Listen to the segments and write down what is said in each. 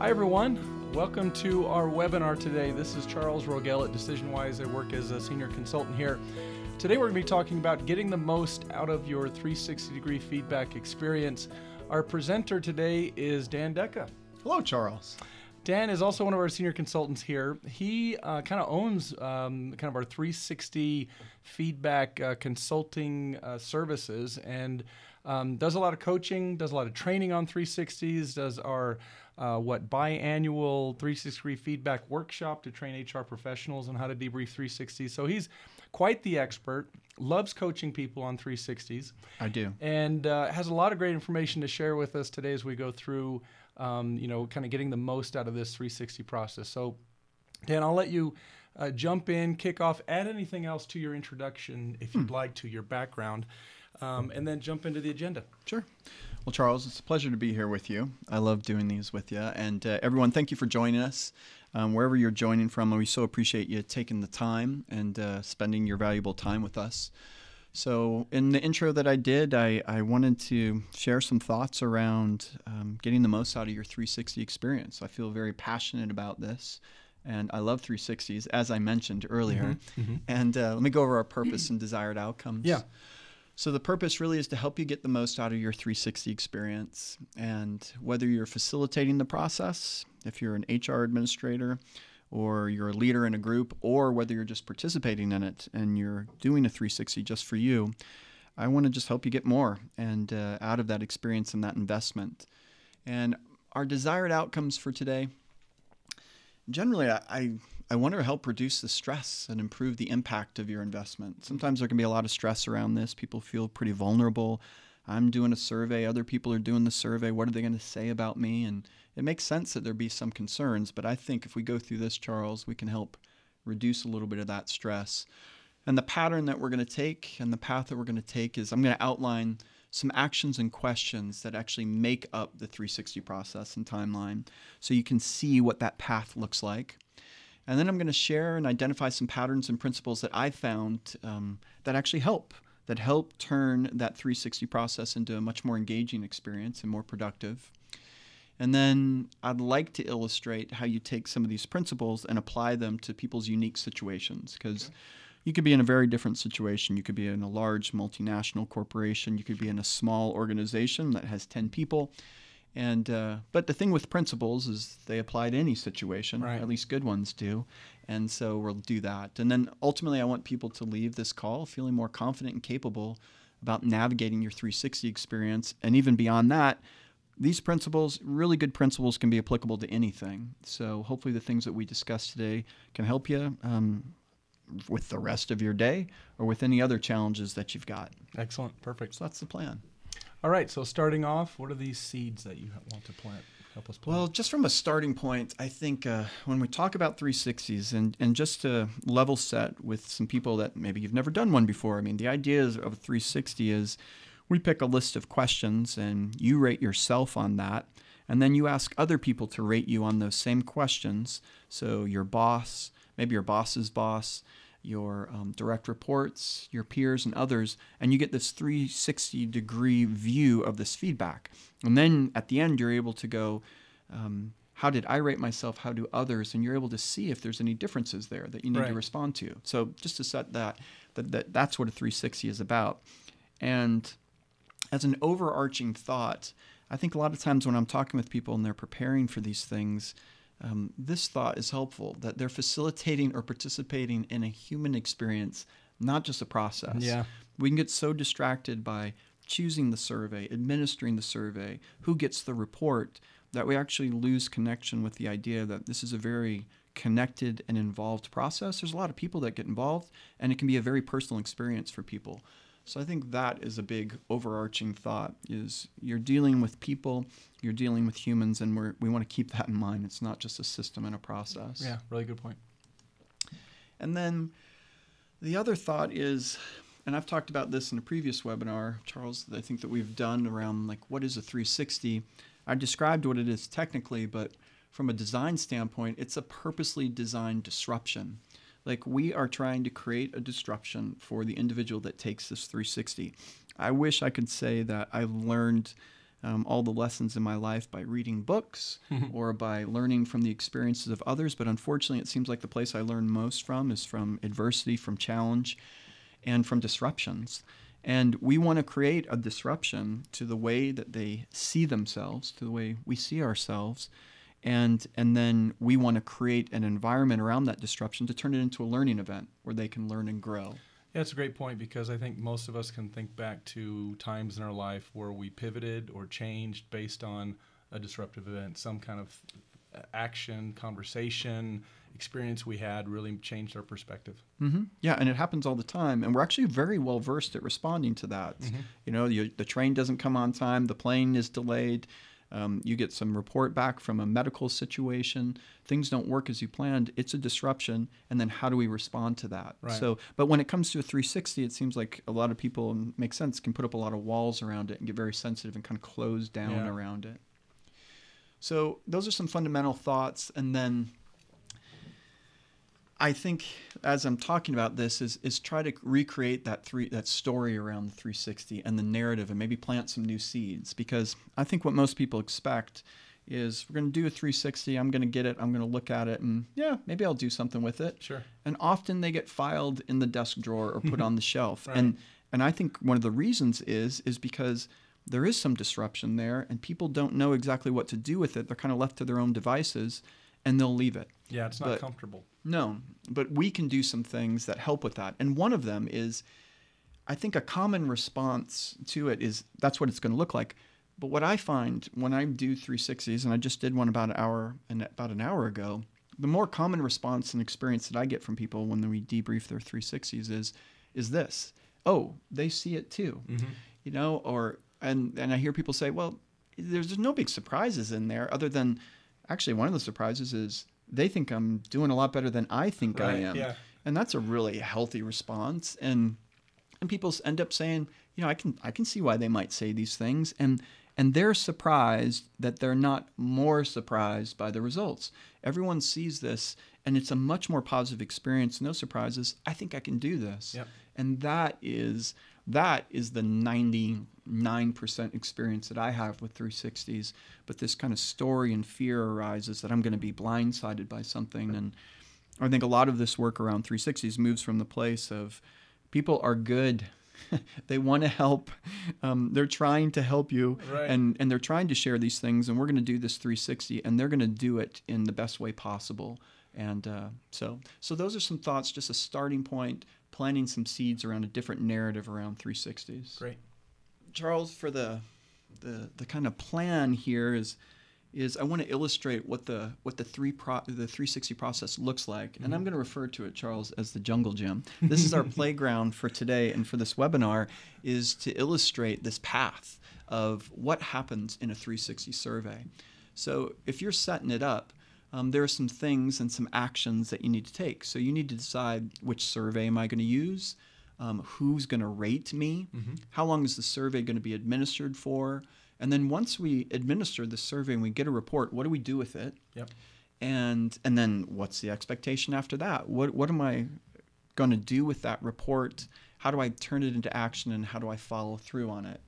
Hi everyone, welcome to our webinar today. This is Charles Rogel at DecisionWise. I work as a senior consultant here. Today we're going to be talking about getting the most out of your 360-degree feedback experience. Our presenter today is Dan Decker. Hello, Charles. Dan is also one of our senior consultants here. He kind of owns kind of our 360 feedback consulting services and does a lot of coaching, does a lot of training on 360s, does our biannual 360 feedback workshop to train HR professionals on how to debrief 360s. So he's quite the expert, loves coaching people on 360s. I do. And has a lot of great information to share with us today as we go through, kind of getting the most out of this 360 process. So, Dan, I'll let you jump in, kick off, add anything else to your introduction if you'd like to, your background, and then jump into the agenda. Sure. Well, Charles, it's a pleasure to be here with you. I love doing these with you. And everyone, thank you for joining us. Wherever you're joining from, we so appreciate you taking the time and spending your valuable time with us. So in the intro that I did, I wanted to share some thoughts around getting the most out of your 360 experience. I feel very passionate about this, and I love 360s, as I mentioned earlier. Mm-hmm. And let me go over our purpose and desired outcomes. Yeah. So the purpose really is to help you get the most out of your 360 experience. And whether you're facilitating the process, if you're an HR administrator, or you're a leader in a group, or whether you're just participating in it and you're doing a 360 just for you, I want to just help you get more and out of that experience and that investment. And our desired outcomes for today, generally, I want to help reduce the stress and improve the impact of your investment. Sometimes there can be a lot of stress around this. People feel pretty vulnerable. I'm doing a survey. Other people are doing the survey. What are they going to say about me? And it makes sense that there be some concerns, but I think if we go through this, Charles, we can help reduce a little bit of that stress. And the pattern that we're going to take and the path that we're going to take is I'm going to outline some actions and questions that actually make up the 360 process and timeline so you can see what that path looks like. And then I'm going to share and identify some patterns and principles that I found that actually help turn that 360 process into a much more engaging experience and more productive. And then I'd like to illustrate how you take some of these principles and apply them to people's unique situations, because you could be in a very different situation. You could be in a large multinational corporation. You could be in a small organization that has 10 people. And but the thing with principles is they apply to any situation, right? At least good ones do. And so we'll do that. And then ultimately, I want people to leave this call feeling more confident and capable about navigating your 360 experience. And even beyond that, these principles, really good principles, can be applicable to anything. So hopefully the things that we discussed today can help you with the rest of your day or with any other challenges that you've got. Excellent. Perfect. So that's the plan. All right, so starting off, what are these seeds that you want to plant? Help us plant. Well, just from a starting point, I think when we talk about 360s, and just to level set with some people that maybe you've never done one before, I mean, the idea of a 360 is we pick a list of questions and you rate yourself on that, and then you ask other people to rate you on those same questions. So your boss, maybe your boss's boss, your direct reports, your peers, and others, and you get this 360-degree view of this feedback. And then at the end, you're able to go, how did I rate myself? How do others? And you're able to see if there's any differences there that you need to respond to. So just to set that's what a 360 is about. And as an overarching thought, I think a lot of times when I'm talking with people and they're preparing for these things, this thought is helpful, that they're facilitating or participating in a human experience, not just a process. Yeah. We can get so distracted by choosing the survey, administering the survey, who gets the report, that we actually lose connection with the idea that this is a very connected and involved process. There's a lot of people that get involved, and it can be a very personal experience for people. So I think that is a big overarching thought, is you're dealing with people, you're dealing with humans, and we want to keep that in mind. It's not just a system and a process. Yeah, really good point. And then the other thought is, and I've talked about this in a previous webinar, Charles, I think that we've done around like what is a 360. I described what it is technically, but from a design standpoint, it's a purposely designed disruption. Like, we are trying to create a disruption for the individual that takes this 360. I wish I could say that I've learned all the lessons in my life by reading books or by learning from the experiences of others. But unfortunately, it seems like the place I learn most from is from adversity, from challenge, and from disruptions. And we want to create a disruption to the way that they see themselves, to the way we see ourselves. And then we want to create an environment around that disruption to turn it into a learning event where they can learn and grow. Yeah, that's a great point, because I think most of us can think back to times in our life where we pivoted or changed based on a disruptive event. Some kind of action, conversation, experience we had really changed our perspective. Mm-hmm. Yeah, and it happens all the time. And we're actually very well versed at responding to that. Mm-hmm. You know, the train doesn't come on time, the plane is delayed. You get some report back from a medical situation. Things don't work as you planned. It's a disruption. And then how do we respond to that? Right. So, but when it comes to a 360, it seems like a lot of people, and makes sense, can put up a lot of walls around it and get very sensitive and kind of close down around it. So those are some fundamental thoughts. And then I think as I'm talking about this is try to recreate that story around the 360 and the narrative, and maybe plant some new seeds, because I think what most people expect is we're going to do a 360, I'm going to get it, I'm going to look at it, and maybe I'll do something with it. Sure. And often they get filed in the desk drawer or put on the shelf. Right. And I think one of the reasons is because there is some disruption there and people don't know exactly what to do with it. They're kind of left to their own devices and they'll leave it. Yeah, it's not comfortable. No, but we can do some things that help with that. And one of them is, I think a common response to it is, that's what it's going to look like. But what I find when I do 360s, and I just did one about an hour ago, the more common response and experience that I get from people when we debrief their 360s is this: oh, they see it too. Mm-hmm. You know, or and I hear people say, well, there's no big surprises in there, other than actually one of the surprises is, they think I'm doing a lot better than I think I am. Yeah. And that's a really healthy response. And people end up saying, you know, I can see why they might say these things. And they're surprised that they're not more surprised by the results. Everyone sees this, and it's a much more positive experience. No surprises. I think I can do this. Yep. And that is the 99% experience that I have with 360s. But this kind of story and fear arises that I'm going to be blindsided by something. And I think a lot of this work around 360s moves from the place of people are good. They want to help. They're trying to help you. Right. And they're trying to share these things. And we're going to do this 360. And they're going to do it in the best way possible. And so those are some thoughts, just a starting point, planting some seeds around a different narrative around 360s. Great. Charles, for the kind of plan here is I want to illustrate what the 360 process looks like. Mm-hmm. And I'm going to refer to it, Charles, as the jungle gym. This is our playground for today and for this webinar, is to illustrate this path of what happens in a 360 survey. So if you're setting it up, there are some things and some actions that you need to take. So you need to decide, which survey am I going to use? Who's going to rate me? Mm-hmm. How long is the survey going to be administered for? And then once we administer the survey and we get a report, what do we do with it? Yep. And then what's the expectation after that? What am I going to do with that report? How do I turn it into action, and how do I follow through on it?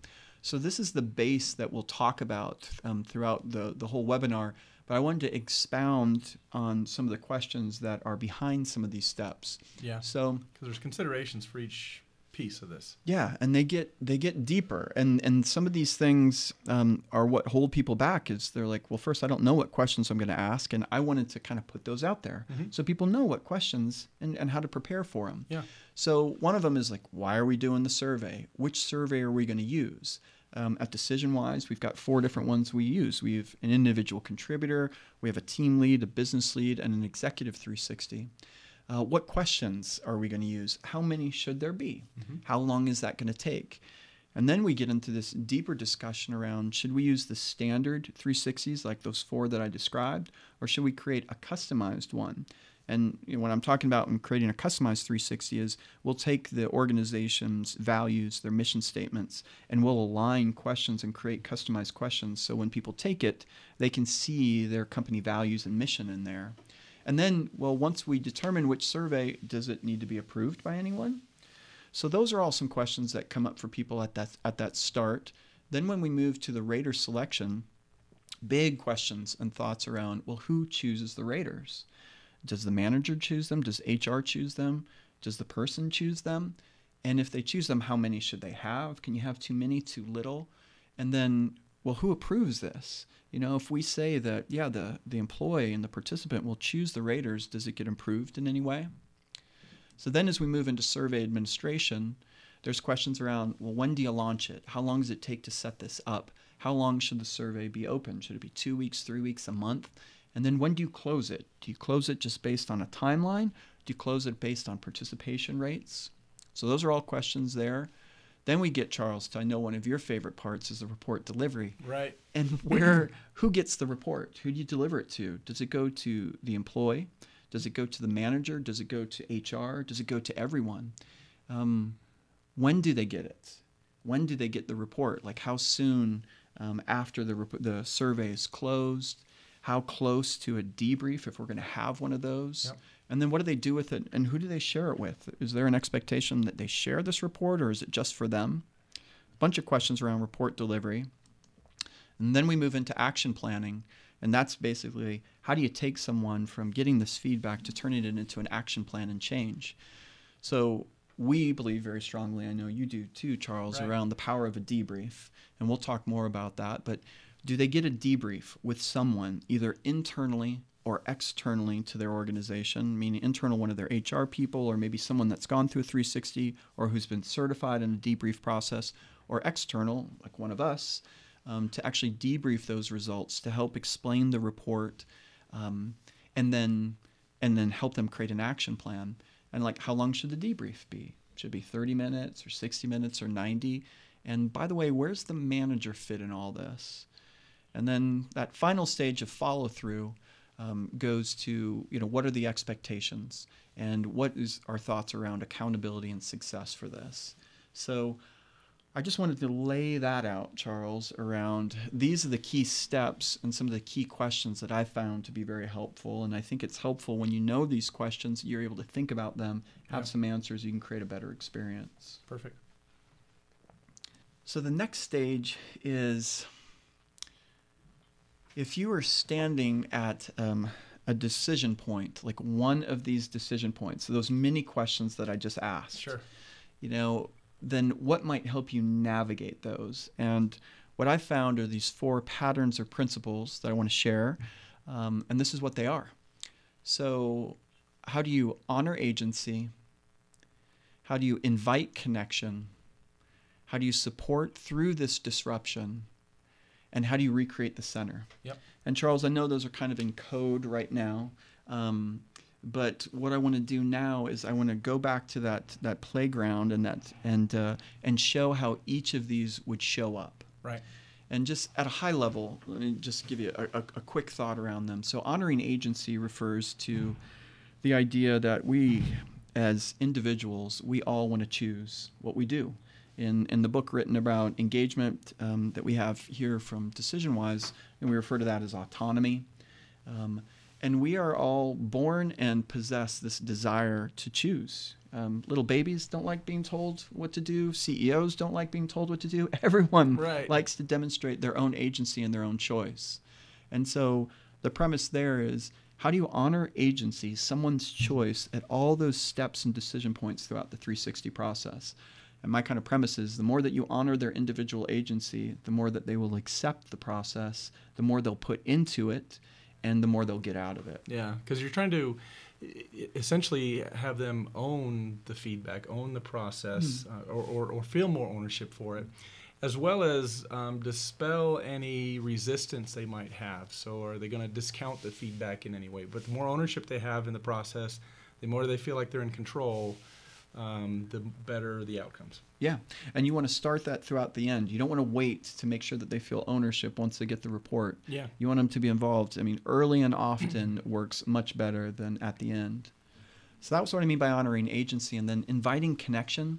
So this is the base that we'll talk about throughout the whole webinar. But I wanted to expound on some of the questions that are behind some of these steps. Yeah. So, because there's considerations for each piece of this. Yeah, and they get deeper, and some of these things are what hold people back. Is they're like, well, first I don't know what questions I'm going to ask, and I wanted to kind of put those out there so people know what questions and how to prepare for them. Yeah. So one of them is like, why are we doing the survey? Which survey are we going to use? At DecisionWise, we've got 4 different ones we use. We have an individual contributor, we have a team lead, a business lead, and an executive 360. What questions are we going to use? How many should there be? Mm-hmm. How long is that going to take? And then we get into this deeper discussion around, should we use the standard 360s, like those 4 that I described, or should we create a customized one? And you know, what I'm talking about in creating a customized 360 is, we'll take the organization's values, their mission statements, and we'll align questions and create customized questions. So when people take it, they can see their company values and mission in there. And then, well, once we determine which survey, does it need to be approved by anyone? So those are all some questions that come up for people at that start. Then when we move to the rater selection, big questions and thoughts around, well, who chooses the raters? Does the manager choose them? Does HR choose them? Does the person choose them? And if they choose them, how many should they have? Can you have too many, too little? And then, well, who approves this? You know, if we say that, yeah, the employee and the participant will choose the raters, does it get improved in any way? So then as we move into survey administration, there's questions around, well, when do you launch it? How long does it take to set this up? How long should the survey be open? Should it be 2 weeks, 3 weeks, a month? And then when do you close it? Do you close it just based on a timeline? Do you close it based on participation rates? So those are all questions there. Then we get, Charles, to I know one of your favorite parts is the report delivery. Right. And where, who gets the report? Who do you deliver it to? Does it go to the employee? Does it go to the manager? Does it go to HR? Does it go to everyone? When do they get it? When do they get the report? Like how soon after the survey is closed? How close to a debrief if we're going to have one of those? Yep. And then what do they do with it, and who do they share it with? Is there an expectation that they share this report, or is it just for them? A bunch of questions around report delivery. And then we move into action planning, and that's basically how do you take someone from getting this feedback to turning it into an action plan and change? So we believe very strongly, I know you do too, Charles, right, around the power of a debrief, and we'll talk more about that, but do they get a debrief with someone, either internally or externally to their organization, meaning internal, one of their HR people, or maybe someone that's gone through a 360 or who's been certified in a debrief process, or external, like one of us, to actually debrief those results to help explain the report and then help them create an action plan. And like, how long should the debrief be? Should it be 30 minutes or 60 minutes or 90? And by the way, where's the manager fit in all this? And then that final stage of follow-through goes to, you know, what are the expectations and what is our thoughts around accountability and success for this? So I just wanted to lay that out, Charles, around these are the key steps and some of the key questions that I found to be very helpful. And I think it's helpful when you know these questions, you're able to think about them, have some answers, you can create a better experience. Perfect. So the next stage is, if you were standing at a decision point, like one of these decision points, so those many questions that I just asked, sure, you know, then what might help you navigate those? And what I found are these four patterns or principles that I want to share, and this is what they are. So how do you honor agency? How do you invite connection? How do you support through this disruption? And how do you recreate the center? Yep. And Charles, I know those are kind of in code right now, but what I want to do now is I want to go back to that playground and show how each of these would show up. Right. And just at a high level, let me just give you a quick thought around them. So honoring agency refers to the idea that we, as individuals, we all want to choose what we do. In the book written about engagement that we have here from DecisionWise, and we refer to that as autonomy. And we are all born and possess this desire to choose. Little babies don't like being told what to do. CEOs don't like being told what to do. Everyone likes to demonstrate their own agency and their own choice. And so the premise there is, how do you honor agency, someone's choice, at all those steps and decision points throughout the 360 process? And my kind of premise is the more that you honor their individual agency, the more that they will accept the process, the more they'll put into it, and the more they'll get out of it. Yeah, because you're trying to essentially have them own the feedback, own the process, or feel more ownership for it, as well as dispel any resistance they might have. So are they going to discount the feedback in any way? But the more ownership they have in the process, the more they feel like they're in control, the better the outcomes. Yeah, and you want to start that throughout the end. You don't want to wait to make sure that they feel ownership once they get the report. Yeah. You want them to be involved. I mean, early and often works much better than at the end. So that was what I mean by honoring agency. And then inviting connection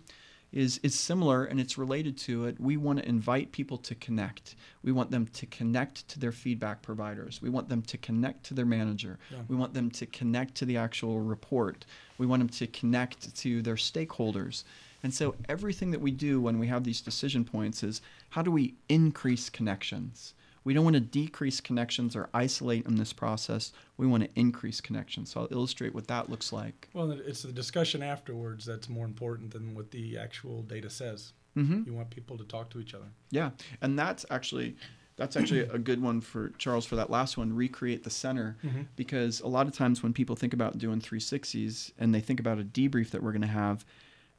is similar, and it's related to it. We want to invite people to connect. We want them to connect to their feedback providers. We want them to connect to their manager. Yeah. We want them to connect to the actual report. We want them to connect to their stakeholders. And so everything that we do when we have these decision points is, how do we increase connections? We don't want to decrease connections or isolate in this process. We want to increase connections. So I'll illustrate what that looks like. Well, it's the discussion afterwards that's more important than what the actual data says. Mm-hmm. You want people to talk to each other. Yeah, and that's actually a good one for Charles for that last one, recreate the center. Mm-hmm. Because a lot of times when people think about doing 360s and they think about a debrief that we're going to have,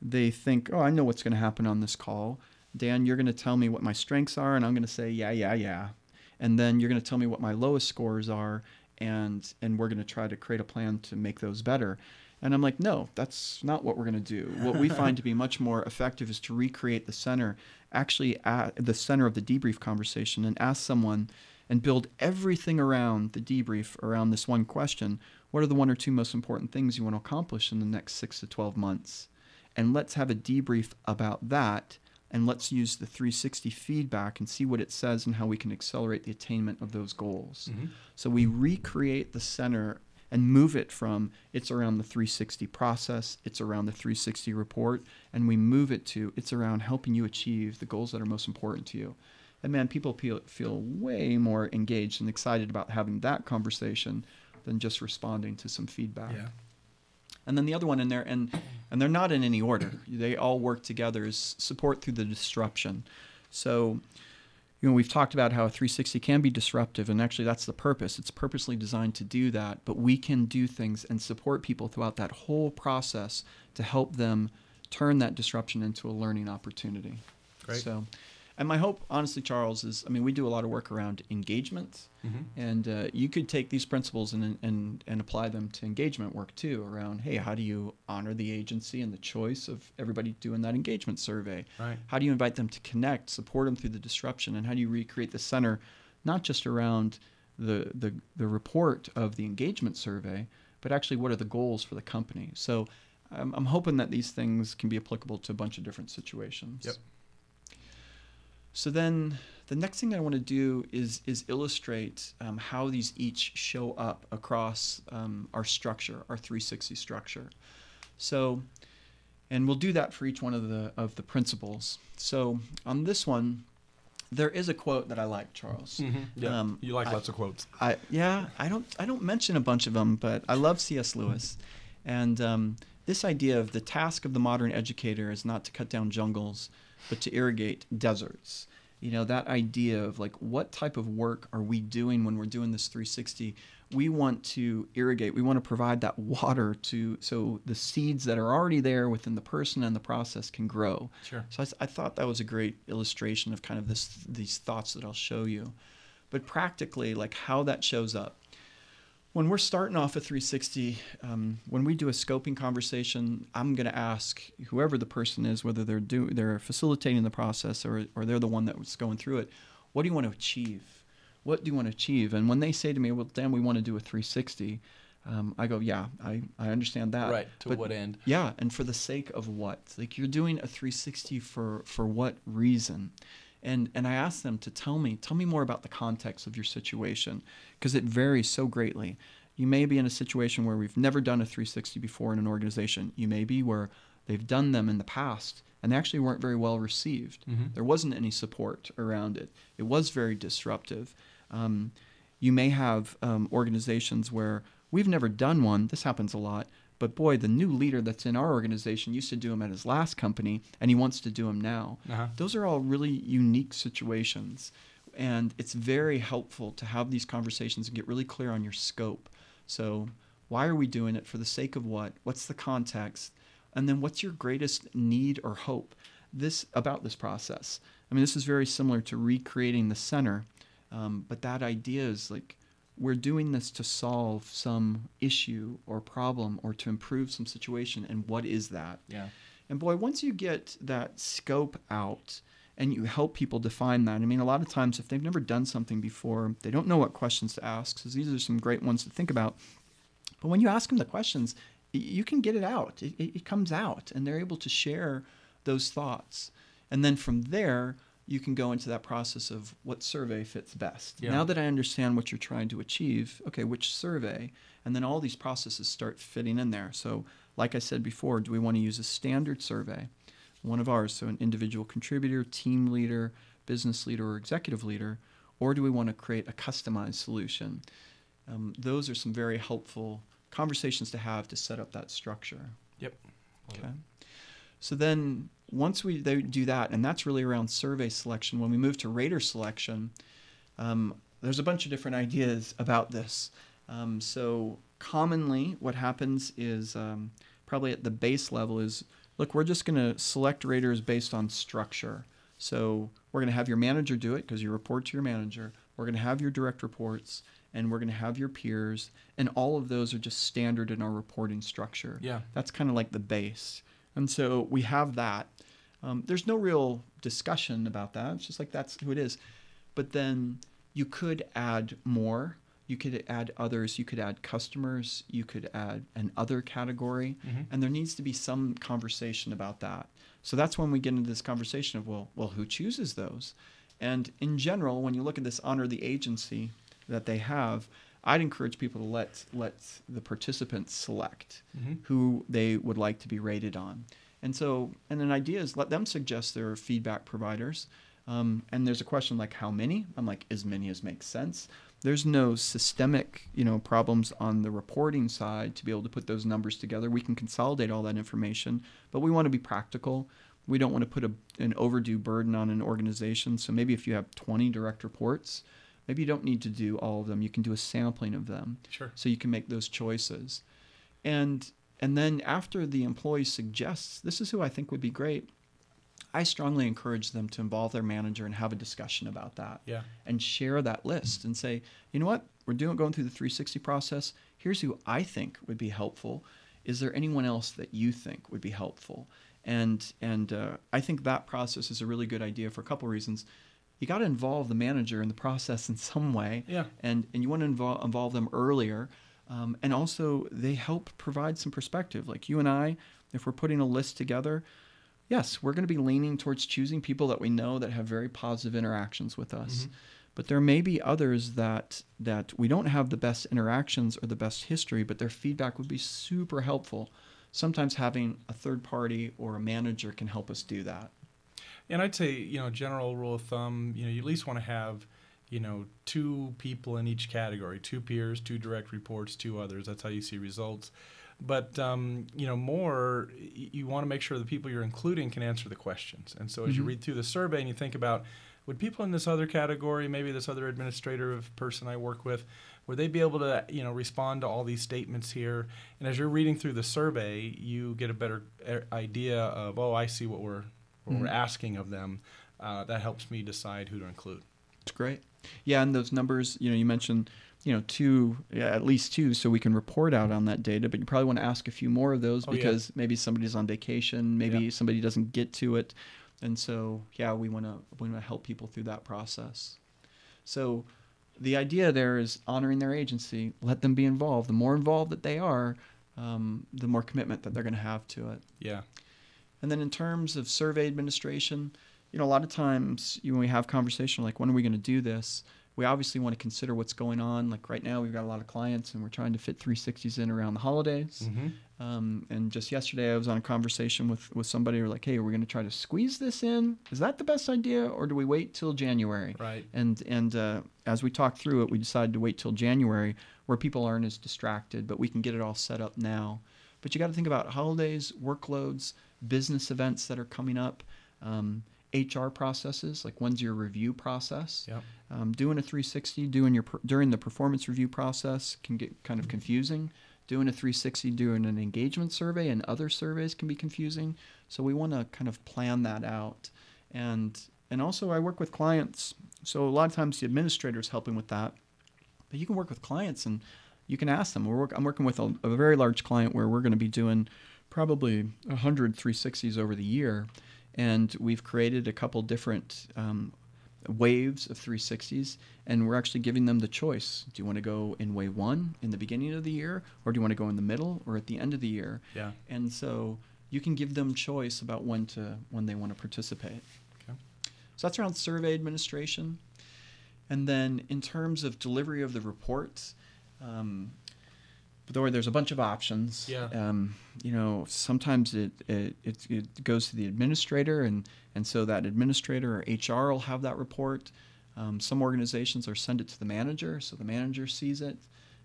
they think, oh, I know what's going to happen on this call. Dan, you're going to tell me what my strengths are, and I'm going to say, yeah. And then you're going to tell me what my lowest scores are, and we're going to try to create a plan to make those better. And I'm like, no, that's not what we're going to do. What we find to be much more effective is to recreate the center, actually at the center of the debrief conversation, and ask someone and build everything around the debrief around this one question. What are the one or two most important things you want to accomplish in the next 6 to 12 months? And let's have a debrief about that. And let's use the 360 feedback and see what it says and how we can accelerate the attainment of those goals. Mm-hmm. So we recreate the center and move it from it's around the 360 process, it's around the 360 report, and we move it to it's around helping you achieve the goals that are most important to you. And man, people feel way more engaged and excited about having that conversation than just responding to some feedback. Yeah. And then the other one in there, and they're not in any order. They all work together, is support through the disruption. So, you know, we've talked about how a 360 can be disruptive, and actually that's the purpose. It's purposely designed to do that, but we can do things and support people throughout that whole process to help them turn that disruption into a learning opportunity. Great. So, and my hope, honestly, Charles, is, I mean, we do a lot of work around engagement, mm-hmm. and you could take these principles and apply them to engagement work too, around, hey, how do you honor the agency and the choice of everybody doing that engagement survey? Right. How do you invite them to connect, support them through the disruption, and how do you recreate the center, not just around the report of the engagement survey, but actually what are the goals for the company? So I'm hoping that these things can be applicable to a bunch of different situations. Yep. So then the next thing I want to do is illustrate how these each show up across our structure, our 360 structure. So, and we'll do that for each one of the principles. So on this one, there is a quote that I like, Charles. Mm-hmm. Yeah. You like lots of quotes. I don't mention a bunch of them, but I love C.S. Lewis. And this idea of the task of the modern educator is not to cut down jungles, but to irrigate deserts. You know, that idea of like, what type of work are we doing when we're doing this 360? We want to irrigate. We want to provide that water so the seeds that are already there within the person and the process can grow. Sure. So I thought that was a great illustration of kind of these thoughts that I'll show you. But practically, like how that shows up. When we're starting off a 360, when we do a scoping conversation, I'm going to ask whoever the person is, whether they're facilitating the process or they're the one that's going through it, what do you want to achieve? What do you want to achieve? And when they say to me, well, Dan, we want to do a 360, I go, yeah, I understand that. Right, but what end? Yeah, and for the sake of what? Like, you're doing a 360 for what reason? And I asked them to tell me more about the context of your situation, because it varies so greatly. You may be in a situation where we've never done a 360 before in an organization. You may be where they've done them in the past and they actually weren't very well received. Mm-hmm. There wasn't any support around it. It was very disruptive. You may have organizations where we've never done one. This happens a lot. But boy, the new leader that's in our organization used to do them at his last company, and he wants to do them now. Uh-huh. Those are all really unique situations. And it's very helpful to have these conversations and get really clear on your scope. So why are we doing it? For the sake of what? What's the context? And then what's your greatest need or hope about this process? I mean, this is very similar to recreating the center. But that idea is like, we're doing this to solve some issue or problem or to improve some situation, and what is that? Yeah. And boy, once you get that scope out and you help people define that, I mean, a lot of times if they've never done something before, they don't know what questions to ask, so these are some great ones to think about. But when you ask them the questions, you can get it out. It comes out, and they're able to share those thoughts. And then from there, you can go into that process of what survey fits best. Yeah. Now that I understand what you're trying to achieve, okay, which survey? And then all these processes start fitting in there. So like I said before, do we want to use a standard survey? one of ours, so an individual contributor, team leader, business leader, or executive leader, or do we want to create a customized solution? Those are some very helpful conversations to have to set up that structure. Yep. Okay. So then once they do that, and that's really around survey selection, when we move to rater selection, there's a bunch of different ideas about this. So commonly what happens is probably at the base level is, look, we're just going to select raters based on structure. So we're going to have your manager do it because you report to your manager. We're going to have your direct reports, and we're going to have your peers, and all of those are just standard in our reporting structure. Yeah. That's kind of like the base. And so we have that. There's no real discussion about that. It's just like that's who it is. But then you could add more. You could add others. You could add customers. You could add an other category. Mm-hmm. And there needs to be some conversation about that. So that's when we get into this conversation of, well, who chooses those? And in general, when you look at this honor the agency that they have, I'd encourage people to let the participants select mm-hmm. who they would like to be rated on. And an idea is let them suggest their feedback providers. And there's a question like, how many? I'm like, as many as makes sense. There's no systemic, problems on the reporting side to be able to put those numbers together. We can consolidate all that information, but we want to be practical. We don't want to put an overdue burden on an organization. So maybe if you have 20 direct reports, maybe you don't need to do all of them. You can do a sampling of them. Sure. So you can make those choices. And then after the employee suggests, this is who I think would be great, I strongly encourage them to involve their manager and have a discussion about that. Yeah. And share that list and say, you know what, we're going through the 360 process. Here's who I think would be helpful. Is there anyone else that you think would be helpful? And I think that process is a really good idea for a couple reasons. You got to involve the manager in the process in some way, yeah. and you want to involve them earlier, and also they help provide some perspective. Like you and I, if we're putting a list together, yes, we're going to be leaning towards choosing people that we know that have very positive interactions with us, mm-hmm. but there may be others that we don't have the best interactions or the best history, but their feedback would be super helpful. Sometimes having a third party or a manager can help us do that. And I'd say, general rule of thumb, you at least want to have, 2 people in each category, 2 peers, 2 direct reports, 2 others. That's how you see results. But, more, you want to make sure the people you're including can answer the questions. And so as mm-hmm. you read through the survey and you think about, would people in this other category, maybe this other administrative person I work with, would they be able to, respond to all these statements here? And as you're reading through the survey, you get a better idea of, I see what we're asking of them, that helps me decide who to include. It's great. Yeah, and those numbers, you mentioned, 2, at least 2, so we can report out on that data, but you probably want to ask a few more of those because maybe somebody's on vacation, maybe somebody doesn't get to it. And so, we want to help people through that process. So the idea there is honoring their agency, let them be involved. The more involved that they are, the more commitment that they're going to have to it. Yeah. And then in terms of survey administration, a lot of times when we have conversation like, when are we going to do this? We obviously want to consider what's going on. Like right now, we've got a lot of clients and we're trying to fit 360s in around the holidays. Mm-hmm. And just yesterday, I was on a conversation with somebody who were like, hey, are we going to try to squeeze this in? Is that the best idea or do we wait till January? Right. And as we talked through it, we decided to wait till January where people aren't as distracted, but we can get it all set up now. But you got to think about holidays, workloads, business events that are coming up, HR processes, like when's your review process. Yep. Doing a 360 during the performance review process can get kind of confusing. Doing a 360 during an engagement survey and other surveys can be confusing. So we want to kind of plan that out. And also I work with clients. So a lot of times the administrator is helping with that. But you can work with clients and you can ask them. I'm working with a very large client where we're going to be doing probably 100 360s over the year, and we've created a couple different waves of 360s, and we're actually giving them the choice. Do you want to go in wave 1 in the beginning of the year, or do you want to go in the middle or at the end of the year? Yeah. And so you can give them choice about when they want to participate. Okay. So that's around survey administration. And then in terms of delivery of the reports, Or there's a bunch of options. Yeah. You know, sometimes it goes to the administrator, and so that administrator or HR will have that report. Some organizations are send it to the manager, so the manager sees it,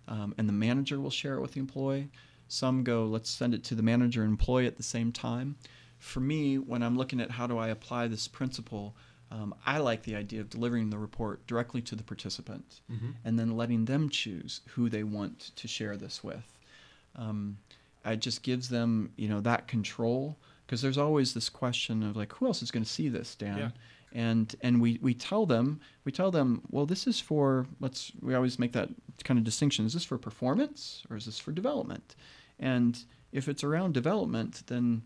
and the manager will share it with the employee. Some go, let's send it to the manager and employee at the same time. For me, when I'm looking at how do I apply this principle, I like the idea of delivering the report directly to the participant, mm-hmm. and then letting them choose who they want to share this with. It just gives them, you know, that control, because there's always this question of like, who else is going to see this, Dan? Yeah. And we tell them, well, this is for, we always make that kind of distinction. Is this for performance or is this for development? And if it's around development, then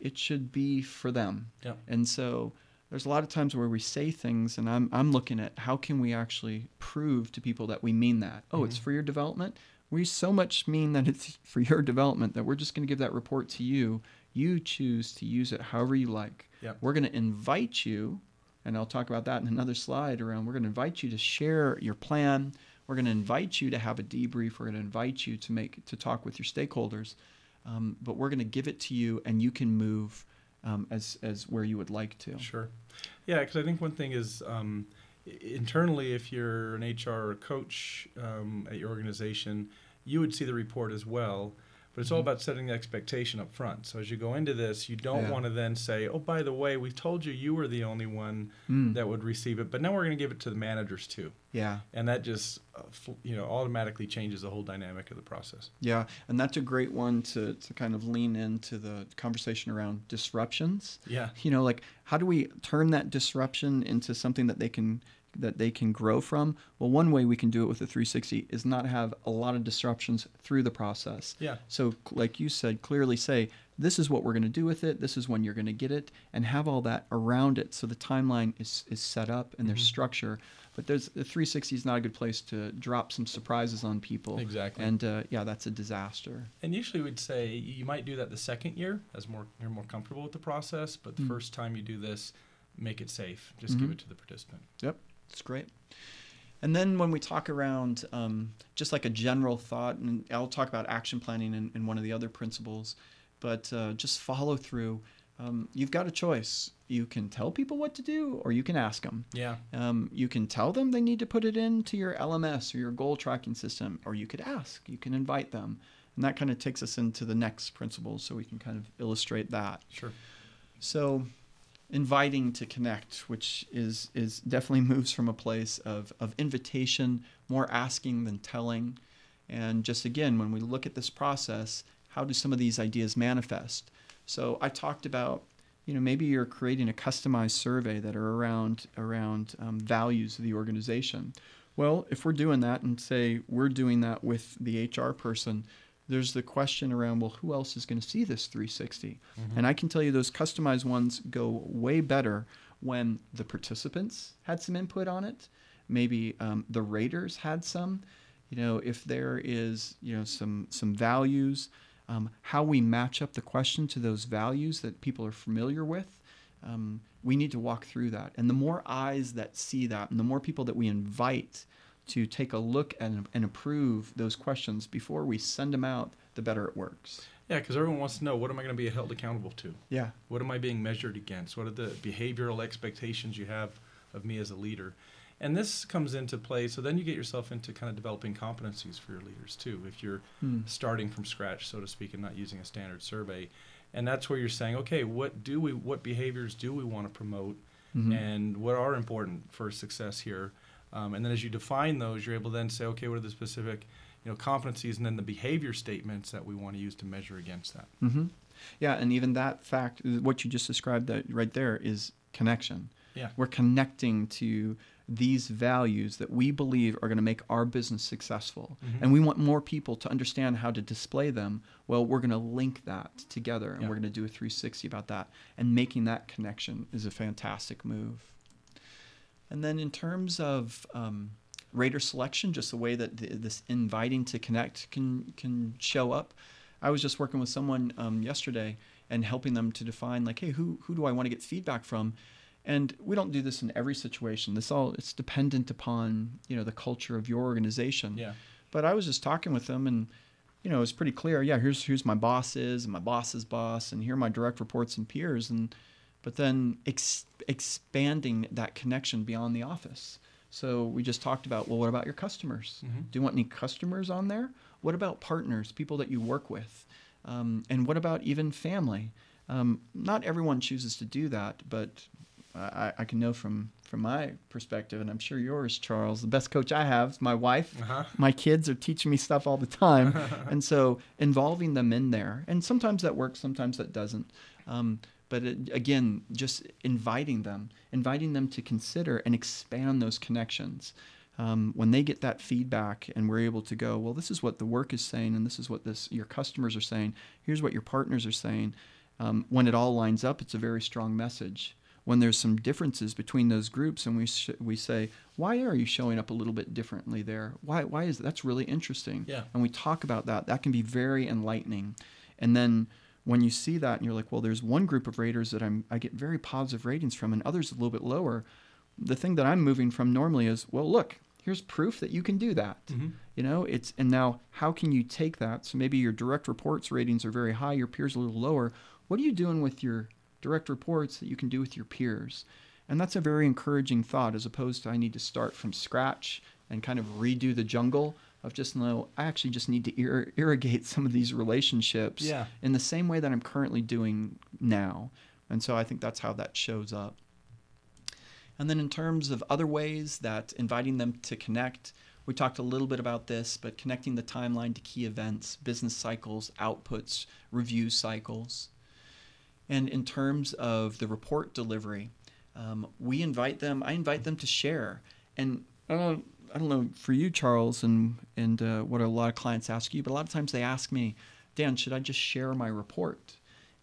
it should be for them. Yeah. And so there's a lot of times where we say things, and I'm looking at how can we actually prove to people that we mean that. Oh, mm-hmm. It's for your development? We so much mean that it's for your development that we're just going to give that report to you. You choose to use it however you like. Yep. We're going to invite you, and I'll talk about that in another slide around, we're going to invite you to share your plan. We're going to invite you to have a debrief. We're going to invite you to talk with your stakeholders. But we're going to give it to you, and you can move as where you would like to. Sure. Yeah, because I think one thing is internally, if you're an HR or a coach at your organization, you would see the report as well, but it's mm-hmm. all about setting the expectation up front. So as you go into this, you don't want to then say, oh, by the way, we told you you were the only one that would receive it, but now we're going to give it to the managers too. Yeah. And that just automatically changes the whole dynamic of the process. Yeah, and that's a great one to kind of lean into the conversation around disruptions. Yeah. You know, like how do we turn that disruption into something that they can grow from? Well, one way we can do it with a 360 is not have a lot of disruptions through the process. Yeah. So like you said, clearly say, this is what we're going to do with it, this is when you're going to get it, and have all that around it so the timeline is set up and mm-hmm. there's structure. But the 360 is not a good place to drop some surprises on people. Exactly. And that's a disaster. And usually we'd say you might do that the second year as you're more comfortable with the process, but the first time you do this, make it safe. Just give it to the participant. Yep. It's great. And then when we talk around just like a general thought, and I'll talk about action planning in one of the other principles, but just follow through. You've got a choice. You can tell people what to do, or you can ask them. Yeah. You can tell them they need to put it into your LMS or your goal tracking system, or you could ask. You can invite them. And that kind of takes us into the next principle, so we can kind of illustrate that. Sure. So inviting to connect, which is definitely moves from a place of invitation, more asking than telling. And just again, when we look at this process, how do some of these ideas manifest? So I talked about, you know, maybe you're creating a customized survey that are around values of the organization. Well, if we're doing that and say we're doing that with the HR person, there's the question around, well, who else is going to see this 360? Mm-hmm. And I can tell you those customized ones go way better when the participants had some input on it. Maybe the raters had some. You know, if there is, you know, some values, how we match up the question to those values that people are familiar with, we need to walk through that. And the more eyes that see that, and the more people that we invite to take a look and approve those questions before we send them out, the better it works. Yeah, because everyone wants to know, what am I going to be held accountable to? Yeah. What am I being measured against? What are the behavioral expectations you have of me as a leader? And this comes into play, so then you get yourself into kind of developing competencies for your leaders too, if you're starting from scratch, so to speak, and not using a standard survey. And that's where you're saying, okay, what behaviors do we want to promote, and what are important for success here? And then as you define those, you're able to then say, okay, what are the specific, you know, competencies, and then the behavior statements that we want to use to measure against that. Mm-hmm. Yeah, and even that fact, what you just described that right there is connection. Yeah. We're connecting to these values that we believe are going to make our business successful. Mm-hmm. And we want more people to understand how to display them. Well, we're going to link that together, and we're going to do a 360 about that. And making that connection is a fantastic move. And then in terms of rater selection, just the way that this inviting to connect can show up. I was just working with someone yesterday and helping them to define, like, hey, who do I want to get feedback from? And we don't do this in every situation. It's dependent upon, you know, the culture of your organization. Yeah. But I was just talking with them, and you know, it was pretty clear. Yeah, here's my boss is, and my boss's boss, and here are my direct reports and peers. And but then expanding that connection beyond the office. So we just talked about, well, what about your customers? Mm-hmm. Do you want any customers on there? What about partners, people that you work with? And what about even family? Not everyone chooses to do that, but I can know from my perspective, and I'm sure yours, Charles, the best coach I have is my wife. Uh-huh. My kids are teaching me stuff all the time. And so involving them in there, and sometimes that works, sometimes that doesn't. But again, just inviting them to consider and expand those connections. When they get that feedback and we're able to go, well, this is what the work is saying, and this is what your customers are saying. Here's what your partners are saying. When it all lines up, it's a very strong message. When there's some differences between those groups, and we say, why are you showing up a little bit differently there? Why is that? That's really interesting. Yeah. And we talk about that. That can be very enlightening. And then when you see that and you're like, well, there's one group of raters that I get very positive ratings from, and others a little bit lower. The thing that I'm moving from normally is, well, look, here's proof that you can do that. Mm-hmm. You know, it's, and now how can you take that? So maybe your direct reports ratings are very high, your peers a little lower. What are you doing with your direct reports that you can do with your peers? And that's a very encouraging thought, as opposed to I need to start from scratch and kind of redo the jungle of just, no, I actually just need to irrigate some of these relationships in the same way that I'm currently doing now. And so I think that's how that shows up. And then in terms of other ways that inviting them to connect, we talked a little bit about this, but connecting the timeline to key events, business cycles, outputs, review cycles. And in terms of the report delivery, I invite them to share. And I don't know for you, Charles, and what a lot of clients ask you, but a lot of times they ask me, Dan, should I just share my report?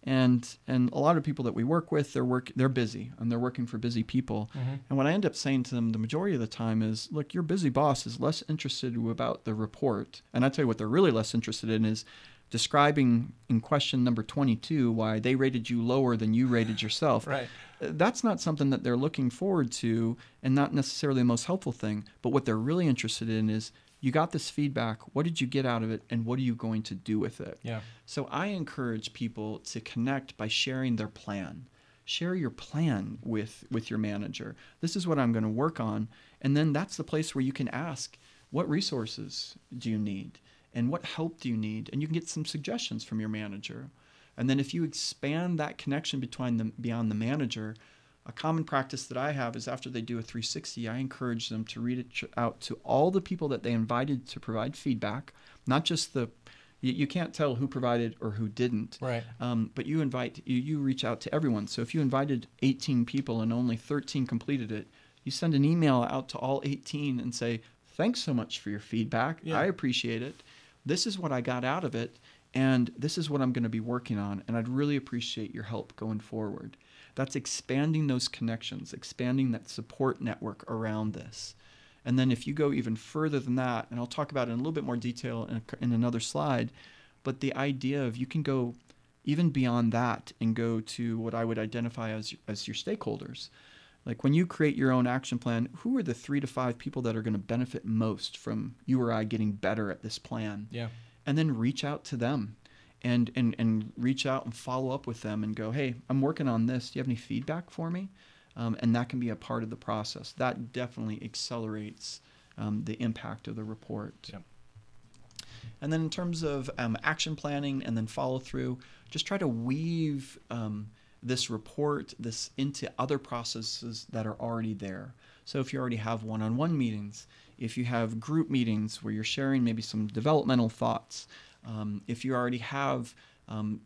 And a lot of people that we work with, they're busy, and they're working for busy people. Mm-hmm. And what I end up saying to them the majority of the time is, look, your busy boss is less interested about the report. And I tell you what they're really less interested in is describing in question number 22 why they rated you lower than you rated yourself. Right. That's not something that they're looking forward to, and not necessarily the most helpful thing. But what they're really interested in is, you got this feedback, what did you get out of it, and what are you going to do with it? Yeah. So I encourage people to connect by sharing their plan. Share your plan with your manager. This is what I'm going to work on. And then that's the place where you can ask, what resources do you need? And what help do you need? And you can get some suggestions from your manager. And then if you expand that connection beyond the manager, a common practice that I have is, after they do a 360, I encourage them to read it out to all the people that they invited to provide feedback, not just you can't tell who provided or who didn't. Right. But you reach out to everyone. So if you invited 18 people and only 13 completed it, you send an email out to all 18 and say, thanks so much for your feedback. Yeah. I appreciate it. This is what I got out of it, and this is what I'm going to be working on, and I'd really appreciate your help going forward. That's expanding those connections, expanding that support network around this. And then if you go even further than that, and I'll talk about it in a little bit more detail in another slide, but the idea of, you can go even beyond that and go to what I would identify as your stakeholders. Like, when you create your own action plan, who are the 3 to 5 people that are going to benefit most from you or I getting better at this plan? Yeah. And then reach out to them and reach out and follow up with them and go, hey, I'm working on this. Do you have any feedback for me? And that can be a part of the process. That definitely accelerates the impact of the report. Yeah. And then in terms of action planning and then follow through, just try to weave this report, this into other processes that are already there. So if you already have one-on-one meetings, if you have group meetings where you're sharing maybe some developmental thoughts, if you already have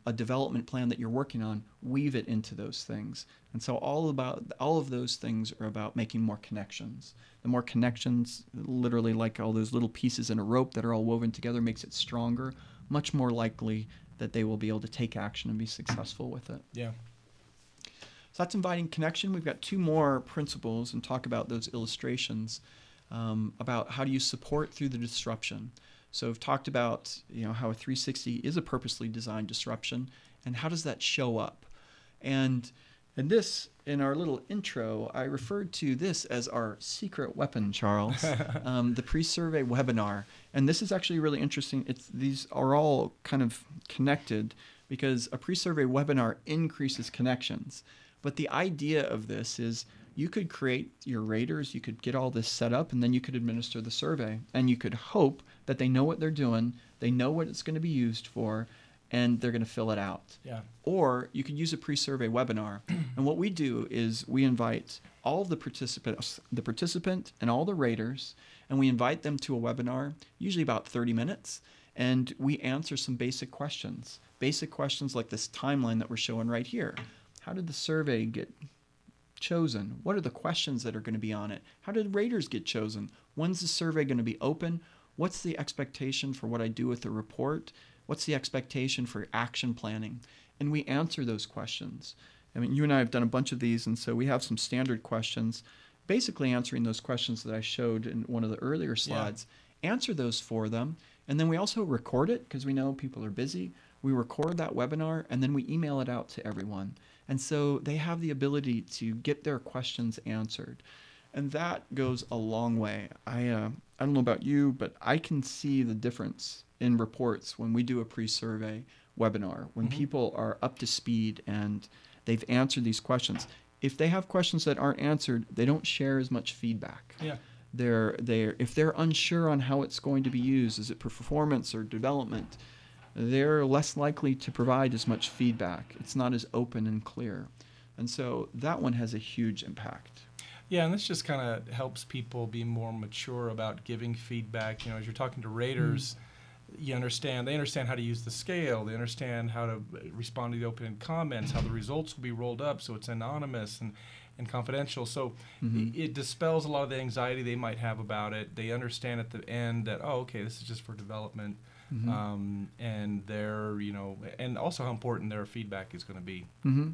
a development plan that you're working on, weave it into those things. And so all of those things are about making more connections. The more connections, literally like all those little pieces in a rope that are all woven together, makes it stronger, much more likely that they will be able to take action and be successful with it. Yeah. So that's inviting connection. We've got 2 more principles, and talk about those illustrations about how do you support through the disruption. So we've talked about, you know, how a 360 is a purposely designed disruption, and how does that show up? And And this, in our little intro, I referred to this as our secret weapon, Charles, the pre-survey webinar. And this is actually really interesting. These are all kind of connected because a pre-survey webinar increases connections. But the idea of this is you could create your raters, you could get all this set up, and then you could administer the survey. And you could hope that they know what they're doing, they know what it's going to be used for, and they're going to fill it out. Yeah. Or you could use a pre-survey webinar. And what we do is we invite all of the participant and all the raters, and we invite them to a webinar, usually about 30 minutes, and we answer some basic questions. Basic questions like this timeline that we're showing right here. How did the survey get chosen? What are the questions that are going to be on it? How did raters get chosen? When's the survey going to be open? What's the expectation for what I do with the report? What's the expectation for action planning? And we answer those questions. I mean, you and I have done a bunch of these, and so we have some standard questions, basically answering those questions that I showed in one of the earlier slides. Yeah. Answer those for them, and then we also record it because we know people are busy. We record that webinar, and then we email it out to everyone. And so they have the ability to get their questions answered. And that goes a long way. I don't know about you, but I can see the difference in reports when we do a pre-survey webinar, when mm-hmm. people are up to speed and they've answered these questions. If they have questions that aren't answered, they don't share as much feedback. Yeah. If they're unsure on how it's going to be used, is it performance or development, they're less likely to provide as much feedback. It's not as open and clear. And so that one has a huge impact. Yeah, and this just kind of helps people be more mature about giving feedback. You know, as you're talking to raters, you understand, they understand how to use the scale, they understand how to respond to the open-ended comments, how the results will be rolled up so it's anonymous and confidential. So it dispels a lot of the anxiety they might have about it. They understand at the end that, oh, okay, this is just for development. Mm-hmm. And their, you know, and also how important their feedback is going to be. Mm-hmm.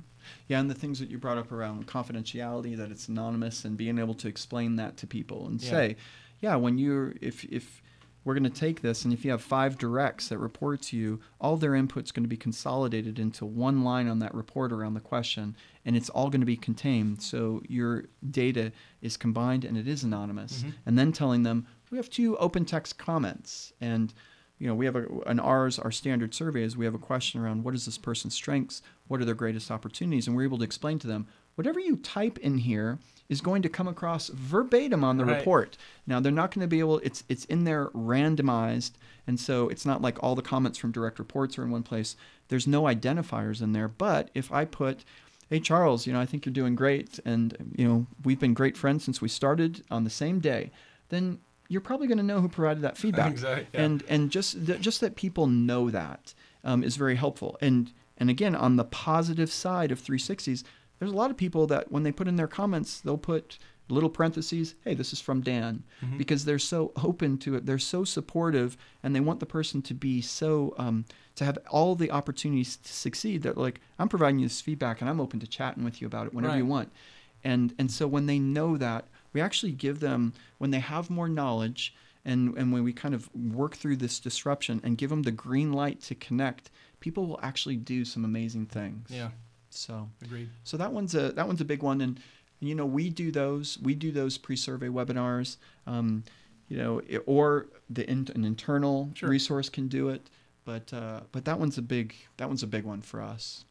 Yeah, and the things that you brought up around confidentiality, that it's anonymous, and being able to explain that to people and say, yeah, when you're, if we're going to take this, and if you have 5 directs that report to you, all their input's going to be consolidated into one line on that report around the question, and it's all going to be contained. So your data is combined and it is anonymous. Mm-hmm. And then telling them, we have 2 open text comments, and you know, we have our standard survey is we have a question around what is this person's strengths, what are their greatest opportunities, and we're able to explain to them, whatever you type in here is going to come across verbatim on the report. Now, they're not going to be able, it's in there randomized, and so it's not like all the comments from direct reports are in one place. There's no identifiers in there, but if I put, hey, Charles, you know, I think you're doing great, and, you know, we've been great friends since we started on the same day, then you're probably going to know who provided that feedback. Exactly, yeah. And just that people know that is very helpful. And again, on the positive side of 360s, there's a lot of people that when they put in their comments, they'll put little parentheses, hey, this is from Dan, because they're so open to it. They're so supportive, and they want the person to be so to have all the opportunities to succeed. That like, I'm providing you this feedback, and I'm open to chatting with you about it whenever you want. And so when they know that, we actually give them, when they have more knowledge and when we kind of work through this disruption and give them the green light to connect, people will actually do some amazing things. Yeah. So agreed. So that one's a big one, and you know, we do those pre-survey webinars, you know, or an internal resource can do it, but that one's a big one for us.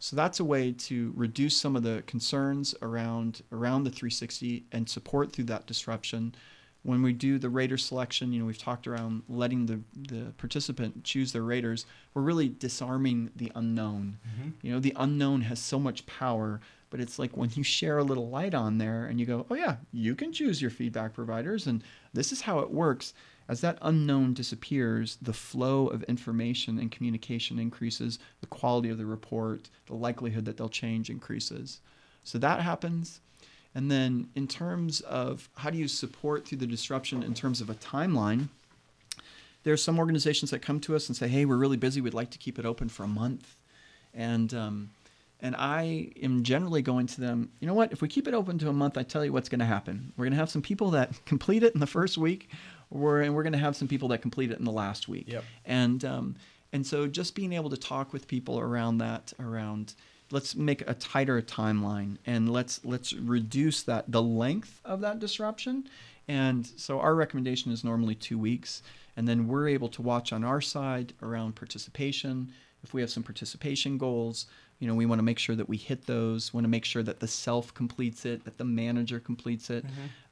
So that's a way to reduce some of the concerns around the 360 and support through that disruption. When we do the rater selection, you know, we've talked around letting the participant choose their raters. We're really disarming the unknown. Mm-hmm. You know, the unknown has so much power, but it's like when you share a little light on there and you go, oh yeah, you can choose your feedback providers and this is how it works. As that unknown disappears, the flow of information and communication increases, the quality of the report, the likelihood that they'll change increases. So that happens. And then in terms of how do you support through the disruption in terms of a timeline, there are some organizations that come to us and say, hey, we're really busy. We'd like to keep it open for a month. And I am generally going to them, you know what, if we keep it open to a month, I tell you what's going to happen. We're going to have some people that complete it in the first week, and we're going to have some people that complete it in the last week. Yep. And so just being able to talk with people around that, around let's make a tighter timeline, and let's reduce that, the length of that disruption. And so our recommendation is normally 2 weeks, and then we're able to watch on our side around participation. If we have some participation goals, you know, we want to make sure that we hit those, want to make sure that the self completes it, that the manager completes it.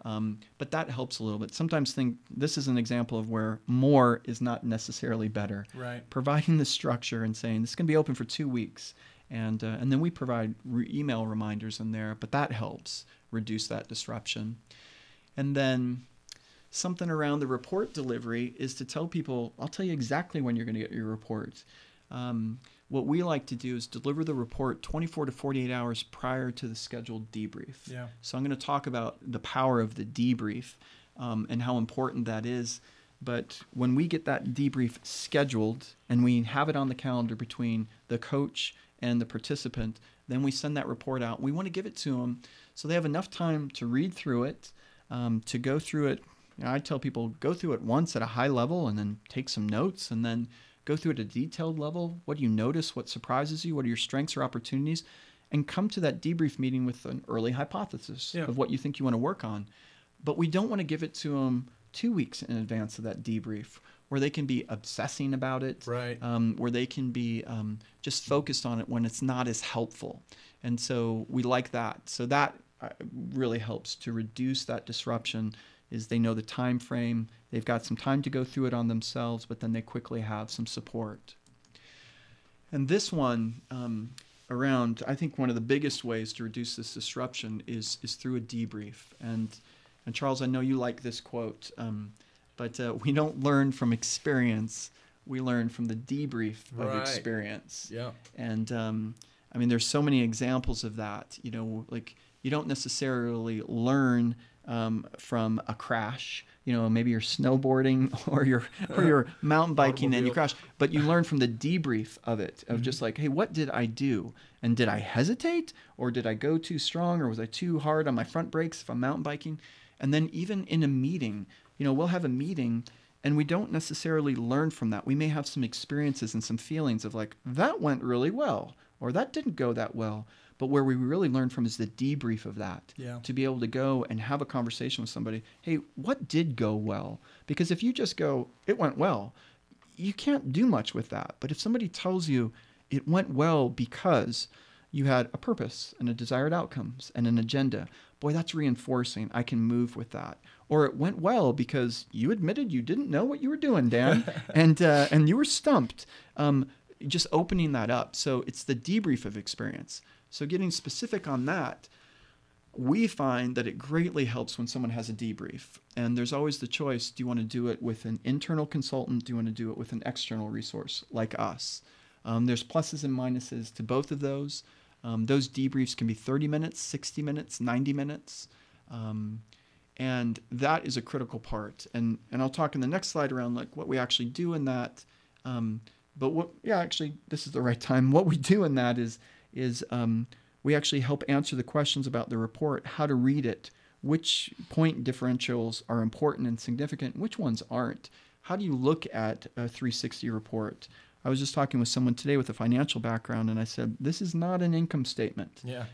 Mm-hmm. But that helps a little bit. Sometimes this is an example of where more is not necessarily better. Right. Providing the structure and saying, this is going to be open for 2 weeks. And then we provide email reminders in there, but that helps reduce that disruption. And then something around the report delivery is to tell people, I'll tell you exactly when you're going to get your report. What we like to do is deliver the report 24 to 48 hours prior to the scheduled debrief. Yeah. So I'm going to talk about the power of the debrief and how important that is. But when we get that debrief scheduled and we have it on the calendar between the coach and the participant, then we send that report out. We want to give it to them so they have enough time to read through it, to go through it. You know, I tell people, go through it once at a high level and then take some notes, and then go through it at a detailed level. What do you notice? What surprises you? What are your strengths or opportunities? And come to that debrief meeting with an early hypothesis of what you think you want to work on. But we don't want to give it to them 2 weeks in advance of that debrief, where they can be obsessing about it, right. Where they can be just focused on it when it's not as helpful. And so we like that. So that really helps to reduce that disruption. Is they know the time frame, they've got some time to go through it on themselves, but then they quickly have some support. And this one around, I think one of the biggest ways to reduce this disruption is through a debrief. And Charles, I know you like this quote, but we don't learn from experience, we learn from the debrief of experience. Yeah. And I mean, there's so many examples of that. You know, like you don't necessarily learn from a crash. You know, maybe you're snowboarding or you're mountain biking and you crash, but you learn from the debrief of it, of just like, hey, what did I do? And did I hesitate, or did I go too strong, or was I too hard on my front brakes if I'm mountain biking? And then even in a meeting, you know, we'll have a meeting and we don't necessarily learn from that. We may have some experiences and some feelings of like, that went really well, or that didn't go that well. But where we really learn from is the debrief of that, to be able to go and have a conversation with somebody. Hey, what did go well? Because if you just go, it went well, you can't do much with that. But if somebody tells you it went well because you had a purpose and a desired outcomes and an agenda, boy, that's reinforcing. I can move with that. Or it went well because you admitted you didn't know what you were doing, Dan, and you were stumped. Just opening that up. So it's the debrief of experience. So getting specific on that, we find that it greatly helps when someone has a debrief. And there's always the choice, do you want to do it with an internal consultant? Do you want to do it with an external resource like us? There's pluses and minuses to both of those. Those debriefs can be 30 minutes, 60 minutes, 90 minutes. And that is a critical part. And I'll talk in the next slide around like what we actually do in that. This is the right time. What we do in that is we actually help answer the questions about the report, how to read it, which point differentials are important and significant, which ones aren't. How do you look at a 360 report? I was just talking with someone today with a financial background, and I said, this is not an income statement. Yeah.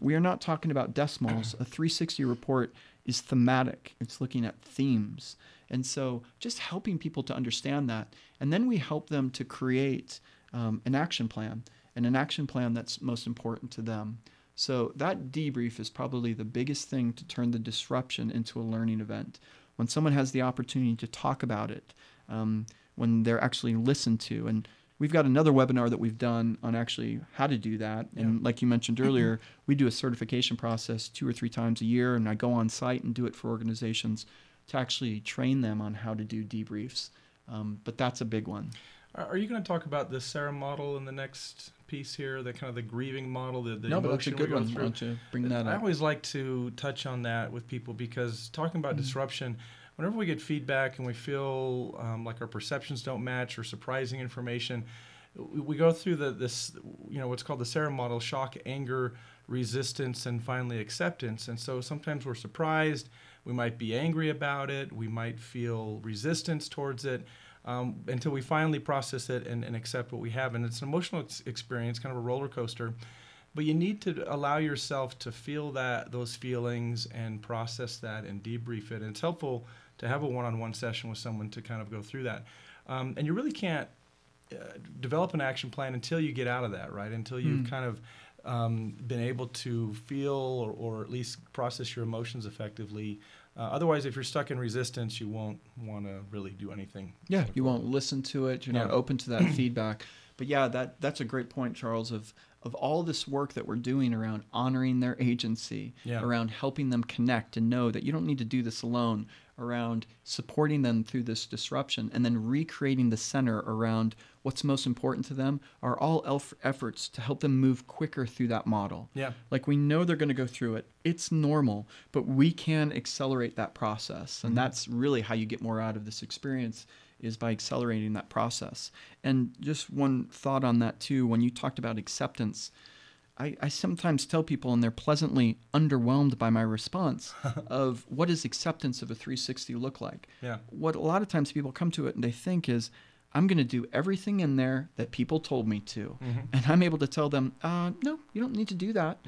We are not talking about decimals. A 360 report is thematic. It's looking at themes. And so just helping people to understand that. And then we help them to create an action plan. And an action plan that's most important to them. So that debrief is probably the biggest thing to turn the disruption into a learning event. When someone has the opportunity to talk about it, when they're actually listened to. And we've got another webinar that we've done on actually how to do that. And like you mentioned earlier, we do a certification process 2 or 3 times a year, and I go on site and do it for organizations to actually train them on how to do debriefs. But that's a big one. Are you going to talk about the Sarah model in the next piece here, the kind of the grieving model, the emotion? No, but that's a good one. Why don't you bring that up? I always like to touch on that with people because talking about disruption, whenever we get feedback and we feel like our perceptions don't match or surprising information, we go through what's called the Sarah model: shock, anger, resistance, and finally acceptance. And so sometimes we're surprised, we might be angry about it, we might feel resistance towards it. Until we finally process it and accept what we have. And it's an emotional experience, kind of a roller coaster. But you need to allow yourself to feel those feelings and process that and debrief it. And it's helpful to have a one-on-one session with someone to kind of go through that. And you really can't develop an action plan until you get out of that, right? Until you've kind of been able to feel or at least process your emotions effectively. Otherwise, if you're stuck in resistance, you won't want to really do anything. Yeah, you won't listen to it. You're not open to that feedback. But yeah, that's a great point, Charles, of all this work that we're doing around honoring their agency, around helping them connect and know that you don't need to do this alone, around supporting them through this disruption, and then recreating the center around what's most important to them are all efforts to help them move quicker through that model. Yeah. Like, we know they're going to go through it. It's normal, but we can accelerate that process. Mm-hmm. And that's really how you get more out of this experience, is by accelerating that process. And just one thought on that too, when you talked about acceptance, I sometimes tell people, and they're pleasantly underwhelmed by my response, of what does acceptance of a 360 look like? Yeah. What a lot of times people come to it and they think is, I'm going to do everything in there that people told me to. Mm-hmm. And I'm able to tell them, no, you don't need to do that.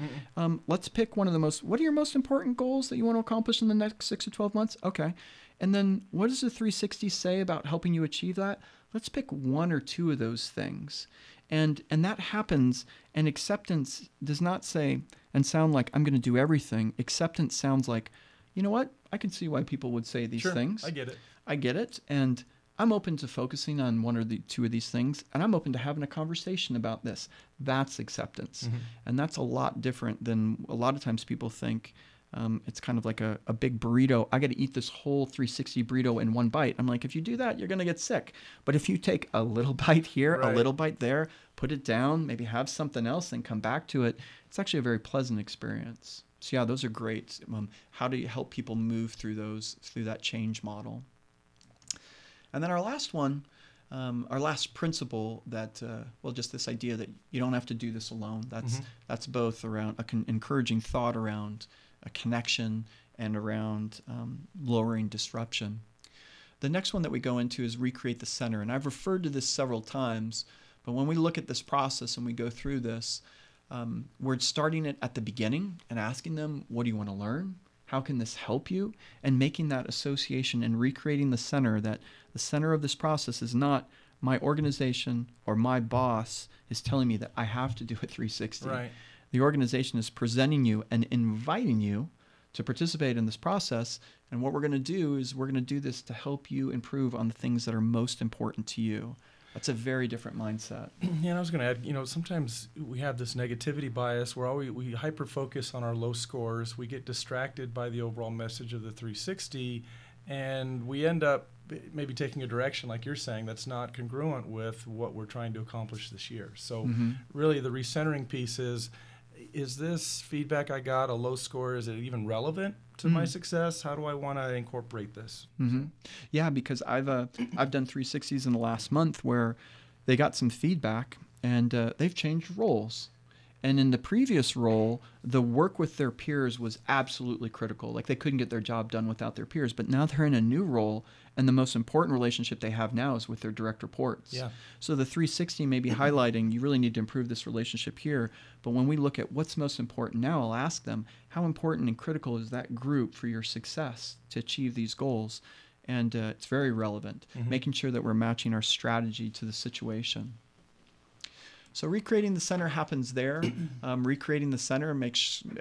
Let's pick one of the what are your most important goals that you want to accomplish in the next 6 to 12 months? Okay. And then what does the 360 say about helping you achieve that? Let's pick one or two of those things. And that happens, and acceptance does not say and sound like, I'm going to do everything. Acceptance sounds like, you know what? I can see why people would say these things. I get it. And I'm open to focusing on one or two of these things, and I'm open to having a conversation about this. That's acceptance. Mm-hmm. And that's a lot different than a lot of times people think. It's kind of like a big burrito. I got to eat this whole 360 burrito in one bite. I'm like, if you do that, you're going to get sick. But if you take a little bite here, a little bite there, put it down, maybe have something else and come back to it, it's actually a very pleasant experience. So yeah, those are great. How do you help people move through that change model? And then our last one, our last principle that, just this idea that you don't have to do this alone. That's both around encouraging thought around a connection and around lowering disruption. The next one that we go into is recreate the center. And I've referred to this several times, but when we look at this process and we go through this, we're starting it at the beginning and asking them, what do you want to learn? How can this help you? And making that association and recreating the center, that the center of this process is not my organization or my boss is telling me that I have to do a 360. Right. The organization is presenting you and inviting you to participate in this process. And what we're going to do is we're going to do this to help you improve on the things that are most important to you. That's a very different mindset. Yeah, and I was going to add, sometimes we have this negativity bias where we hyper-focus on our low scores. We get distracted by the overall message of the 360, and we end up maybe taking a direction, like you're saying, that's not congruent with what we're trying to accomplish this year. So really the recentering piece is this feedback I got a low score? Is it even relevant to my success? How do I want to incorporate this? Mm-hmm. Yeah, because I've done 360s in the last month where they got some feedback and they've changed roles. And in the previous role, the work with their peers was absolutely critical. Like, they couldn't get their job done without their peers. But now they're in a new role, and the most important relationship they have now is with their direct reports. Yeah. So the 360 may be highlighting, you really need to improve this relationship here. But when we look at what's most important now, I'll ask them, how important and critical is that group for your success to achieve these goals? And it's very relevant, making sure that we're matching our strategy to the situation. So recreating the center happens there. Recreating the center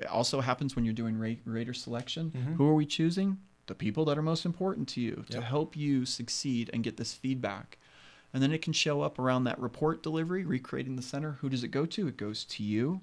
also happens when you're doing rater selection. Who are we choosing? The people that are most important to you to help you succeed and get this feedback. And then it can show up around that report delivery, recreating the center. Who does it go to? It goes to you.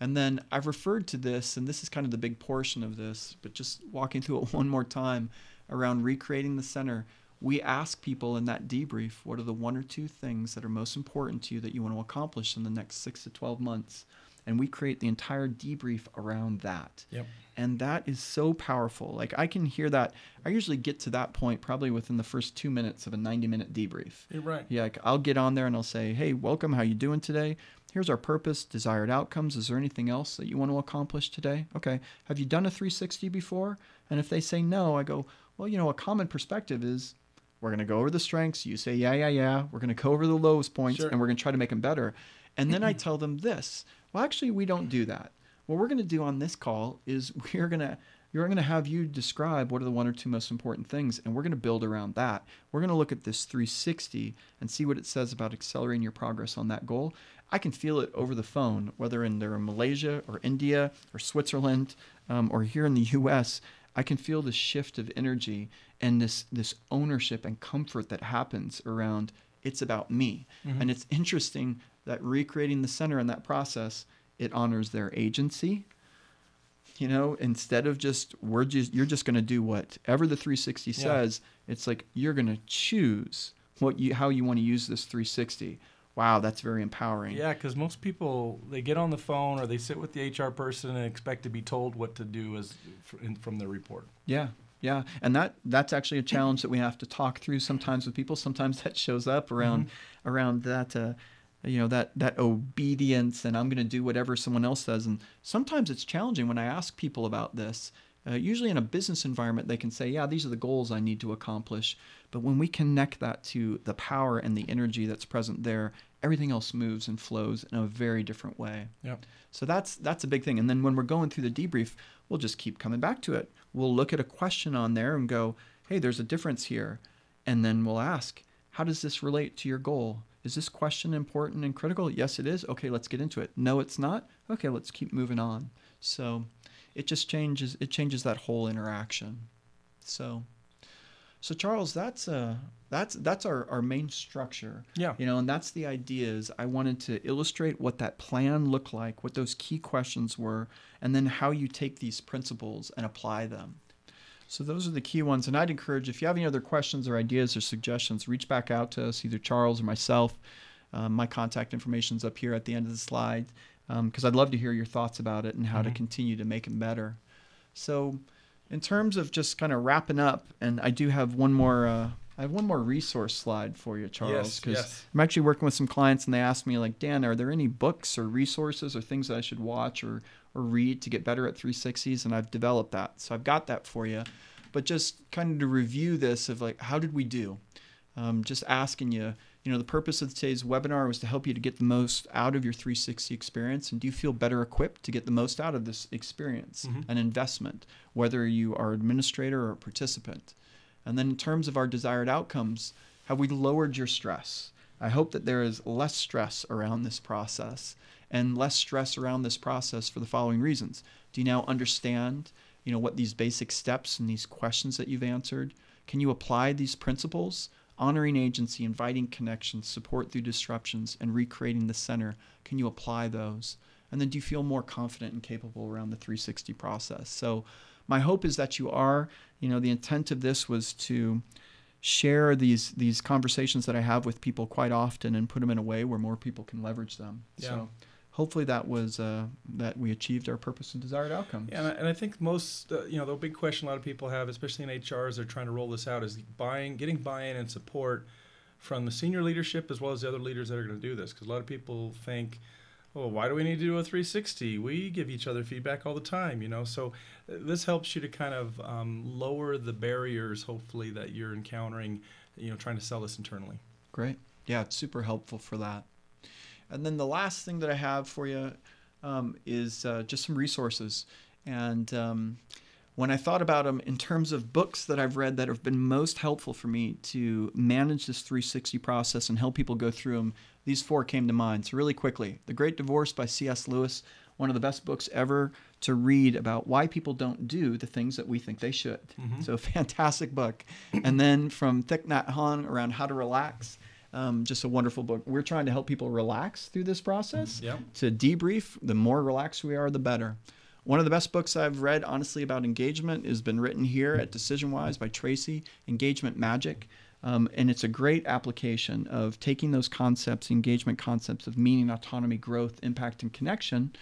And then I've referred to this, and this is kind of the big portion of this, but just walking through it one more time around recreating the center. We ask people in that debrief, what are the one or two things that are most important to you that you want to accomplish in the next 6 to 12 months? And we create the entire debrief around that. Yep. And that is so powerful. Like, I can hear that. I usually get to that point probably within the first 2 minutes of a 90-minute debrief. You're right. Yeah, like, I'll get on there and I'll say, hey, welcome, how you doing today? Here's our purpose, desired outcomes. Is there anything else that you want to accomplish today? Okay, have you done a 360 before? And if they say no, I go, well, a common perspective is, we're going to go over the strengths. You say, yeah. We're going to go over the lowest points, and we're going to try to make them better. And then I tell them this. Well, actually, we don't do that. What we're going to do on this call is you're going to have you describe what are the one or two most important things, and we're going to build around that. We're going to look at this 360 and see what it says about accelerating your progress on that goal. I can feel it over the phone, whether they're in Malaysia or India or Switzerland or here in the U.S., I can feel the shift of energy and this ownership and comfort that happens around it's about me. Mm-hmm. And it's interesting that recreating the center in that process, it honors their agency. You know, instead of just you're just going to do whatever the 360 says, it's like you're going to choose how you want to use this 360. Wow, that's very empowering. Yeah, because most people, they get on the phone or they sit with the HR person and expect to be told what to do from their report. Yeah, yeah. And that's actually a challenge that we have to talk through sometimes with people. Sometimes that shows up around that, that obedience and I'm going to do whatever someone else says. And sometimes it's challenging when I ask people about this. Usually in a business environment, they can say, yeah, these are the goals I need to accomplish. But when we connect that to the power and the energy that's present there, everything else moves and flows in a very different way. Yep. So that's a big thing. And then when we're going through the debrief, we'll just keep coming back to it. We'll look at a question on there and go, hey, there's a difference here. And then we'll ask, how does this relate to your goal? Is this question important and critical? Yes, it is. Okay, let's get into it. No, it's not. Okay, let's keep moving on. So it just changes. It changes that whole interaction. So Charles, that's our main structure. Yeah. You know, and that's the idea. Is I wanted to illustrate what that plan looked like, what those key questions were, and then how you take these principles and apply them. So those are the key ones. And I'd encourage, if you have any other questions or ideas or suggestions, reach back out to us, either Charles or myself. My contact information's up here at the end of the slide. Because I'd love to hear your thoughts about it and how to continue to make it better. So in terms of just kind of wrapping up, and I do have one more resource slide for you, Charles, because I'm actually working with some clients and they asked me, like, Dan, are there any books or resources or things that I should watch or read to get better at 360s? And I've developed that. So I've got that for you. But just kind of to review this of, like, how did we do? Just asking you, the purpose of today's webinar was to help you to get the most out of your 360 experience. And do you feel better equipped to get the most out of this experience, an investment, whether you are an administrator or a participant? And then in terms of our desired outcomes, have we lowered your stress? I hope that there is less stress around this process and less stress around this process for the following reasons. Do you now understand, what these basic steps and these questions that you've answered? Can you apply these principles? Honoring agency, inviting connections, support through disruptions, and recreating the center. Can you apply those? And then do you feel more confident and capable around the 360 process? So my hope is that you are. The intent of this was to share these conversations that I have with people quite often and put them in a way where more people can leverage them. Yeah. So hopefully that was that we achieved our purpose and desired outcomes. Yeah, and I think most, the big question a lot of people have, especially in HR as they're trying to roll this out, is getting buy-in and support from the senior leadership as well as the other leaders that are going to do this. Because a lot of people think, oh, why do we need to do a 360? We give each other feedback all the time, So this helps you to kind of lower the barriers, hopefully, that you're encountering, trying to sell this internally. Great. Yeah, it's super helpful for that. And then the last thing that I have for you is just some resources. And when I thought about them in terms of books that I've read that have been most helpful for me to manage this 360 process and help people go through them, these four came to mind. So really quickly, The Great Divorce by C.S. Lewis, one of the best books ever to read about why people don't do the things that we think they should. Mm-hmm. So fantastic book. And then from Thich Nhat Hanh around how to relax. Just a wonderful book. We're trying to help people relax through this process to debrief. The more relaxed we are, the better. One of the best books I've read, honestly, about engagement has been written here at DecisionWise by Tracy, Engagement Magic. And it's a great application of taking those concepts, engagement concepts of meaning, autonomy, growth, impact, and connection,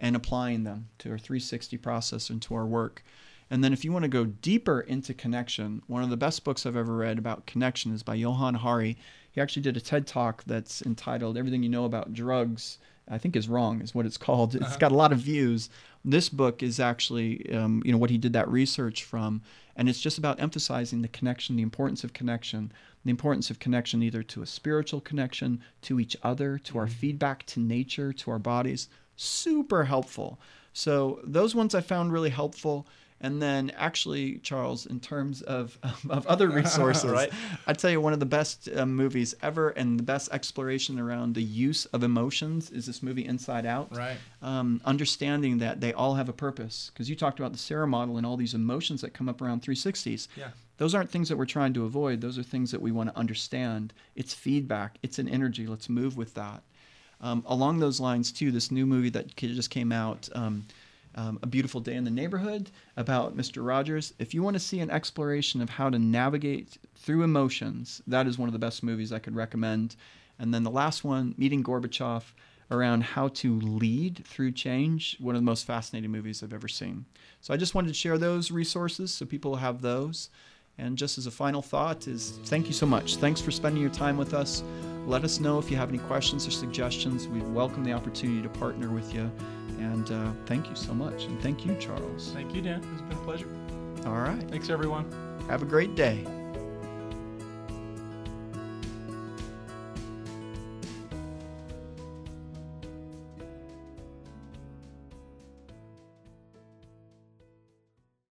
and applying them to our 360 process and to our work. And then if you want to go deeper into connection, one of the best books I've ever read about connection is by Johann Hari. He actually did a TED Talk that's entitled Everything You Know About Drugs, I think is Wrong, is what it's called. It's got a lot of views. This book is actually, what he did that research from. And it's just about emphasizing the connection, the importance of connection, the importance of connection, either to a spiritual connection, to each other, to our feedback, to nature, to our bodies. Super helpful. So those ones I found really helpful. And then actually, Charles, in terms of other resources, right? I'd tell you one of the best movies ever and the best exploration around the use of emotions is this movie Inside Out. Right. Understanding that they all have a purpose. Because you talked about the Sarah model and all these emotions that come up around 360s. Yeah. Those aren't things that we're trying to avoid. Those are things that we want to understand. It's feedback. It's an energy. Let's move with that. Along those lines, too, this new movie that just came out, A Beautiful Day in the Neighborhood, about Mr. Rogers. If you want to see an exploration of how to navigate through emotions, that is one of the best movies I could recommend. And then the last one, Meeting Gorbachev, around how to lead through change, one of the most fascinating movies I've ever seen. So I just wanted to share those resources so people have those. And just as a final thought is thank you so much. Thanks for spending your time with us. Let us know if you have any questions or suggestions. We welcome the opportunity to partner with you. And thank you so much. And thank you, Charles. Thank you, Dan. It's been a pleasure. All right. Thanks, everyone. Have a great day.